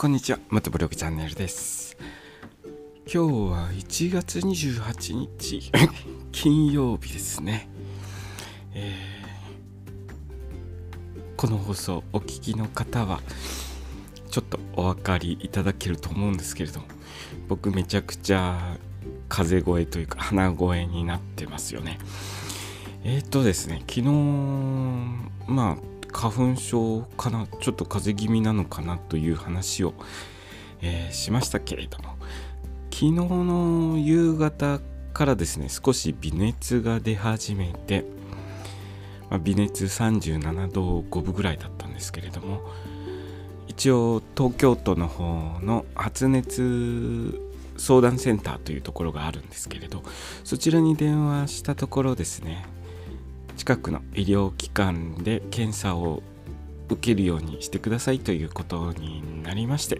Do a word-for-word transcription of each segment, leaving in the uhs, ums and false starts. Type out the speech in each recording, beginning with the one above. こんにちは、もっとブログチャンネルです。今日はいちがつにじゅうはちにち金曜日ですね、えー、この放送お聞きの方はちょっとお分かりいただけると思うんですけれども、僕めちゃくちゃ風邪声というか鼻声になってますよね。えーっとですね昨日まあ花粉症かな、ちょっと風邪気味なのかなという話を、えー、しましたけれども、昨日の夕方からですね、少し微熱が出始めて、まあ、微熱さんじゅうななどごぶぐらいだったんですけれども、一応東京都の方の発熱相談センターというところがあるんですけれど、そちらに電話したところですね、近くの医療機関で検査を受けるようにしてくださいということになりまして、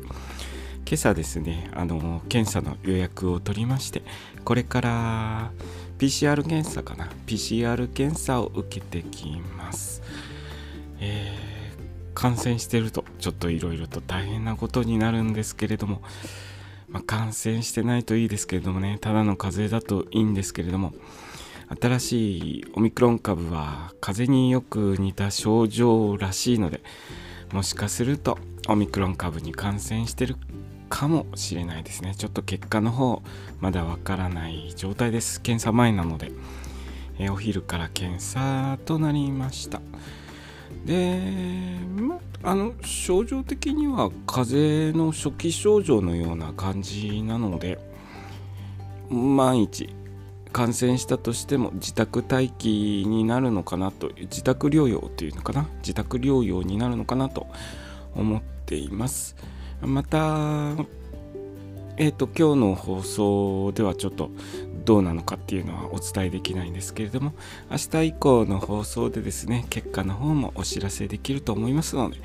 今朝ですねあの検査の予約を取りまして、これから ピーシーアール 検査かな ピーシーアール 検査を受けてきます。えー、感染してるとちょっといろいろと大変なことになるんですけれども、まあ、感染してないといいですけれどもね、ただの風邪だといいんですけれども、新しいオミクロン株は風邪によく似た症状らしいので、もしかするとオミクロン株に感染してるかもしれないですね。ちょっと結果の方まだわからない状態です。検査前なので、えお昼から検査となりました。で、まあの症状的には風邪の初期症状のような感じなので、万一感染したとしても自宅待機になるのかなと、自宅療養というのかな、自宅療養になるのかなと思っています。また、えーと、今日の放送ではちょっとどうなのかっていうのはお伝えできないんですけれども、明日以降の放送でですね、結果の方もお知らせできると思いますので、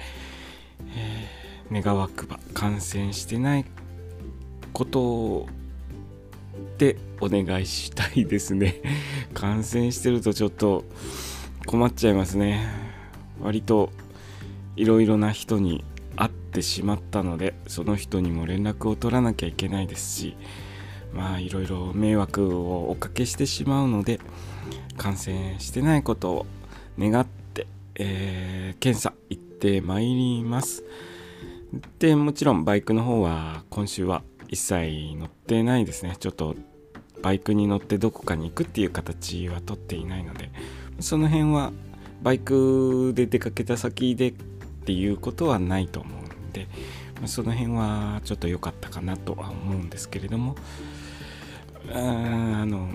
えー、願わくば感染してないことをでお願いしたいですね。感染してるとちょっと困っちゃいますね。割といろいろな人に会ってしまったので、その人にも連絡を取らなきゃいけないですし、まあいろいろ迷惑をおかけしてしまうので、感染してないことを願って、えー、検査行ってまいります。でもちろんバイクの方は今週は一切乗ってないですね。ちょっとバイクに乗ってどこかに行くっていう形は取っていないので、その辺はバイクで出かけた先でっていうことはないと思うんで、その辺はちょっと良かったかなとは思うんですけれども、ああの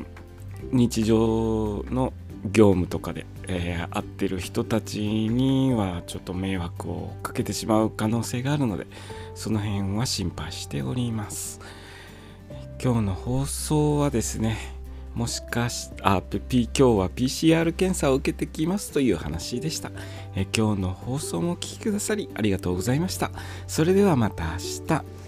日常の業務とかで、えー、会ってる人たちにはちょっと迷惑をかけてしまう可能性があるので、その辺は心配しております。今日の放送はですね、もしかしあ、P、今日は ピーシーアール 検査を受けてきますという話でした。え今日の放送もお聞きくださりありがとうございました。それではまた明日。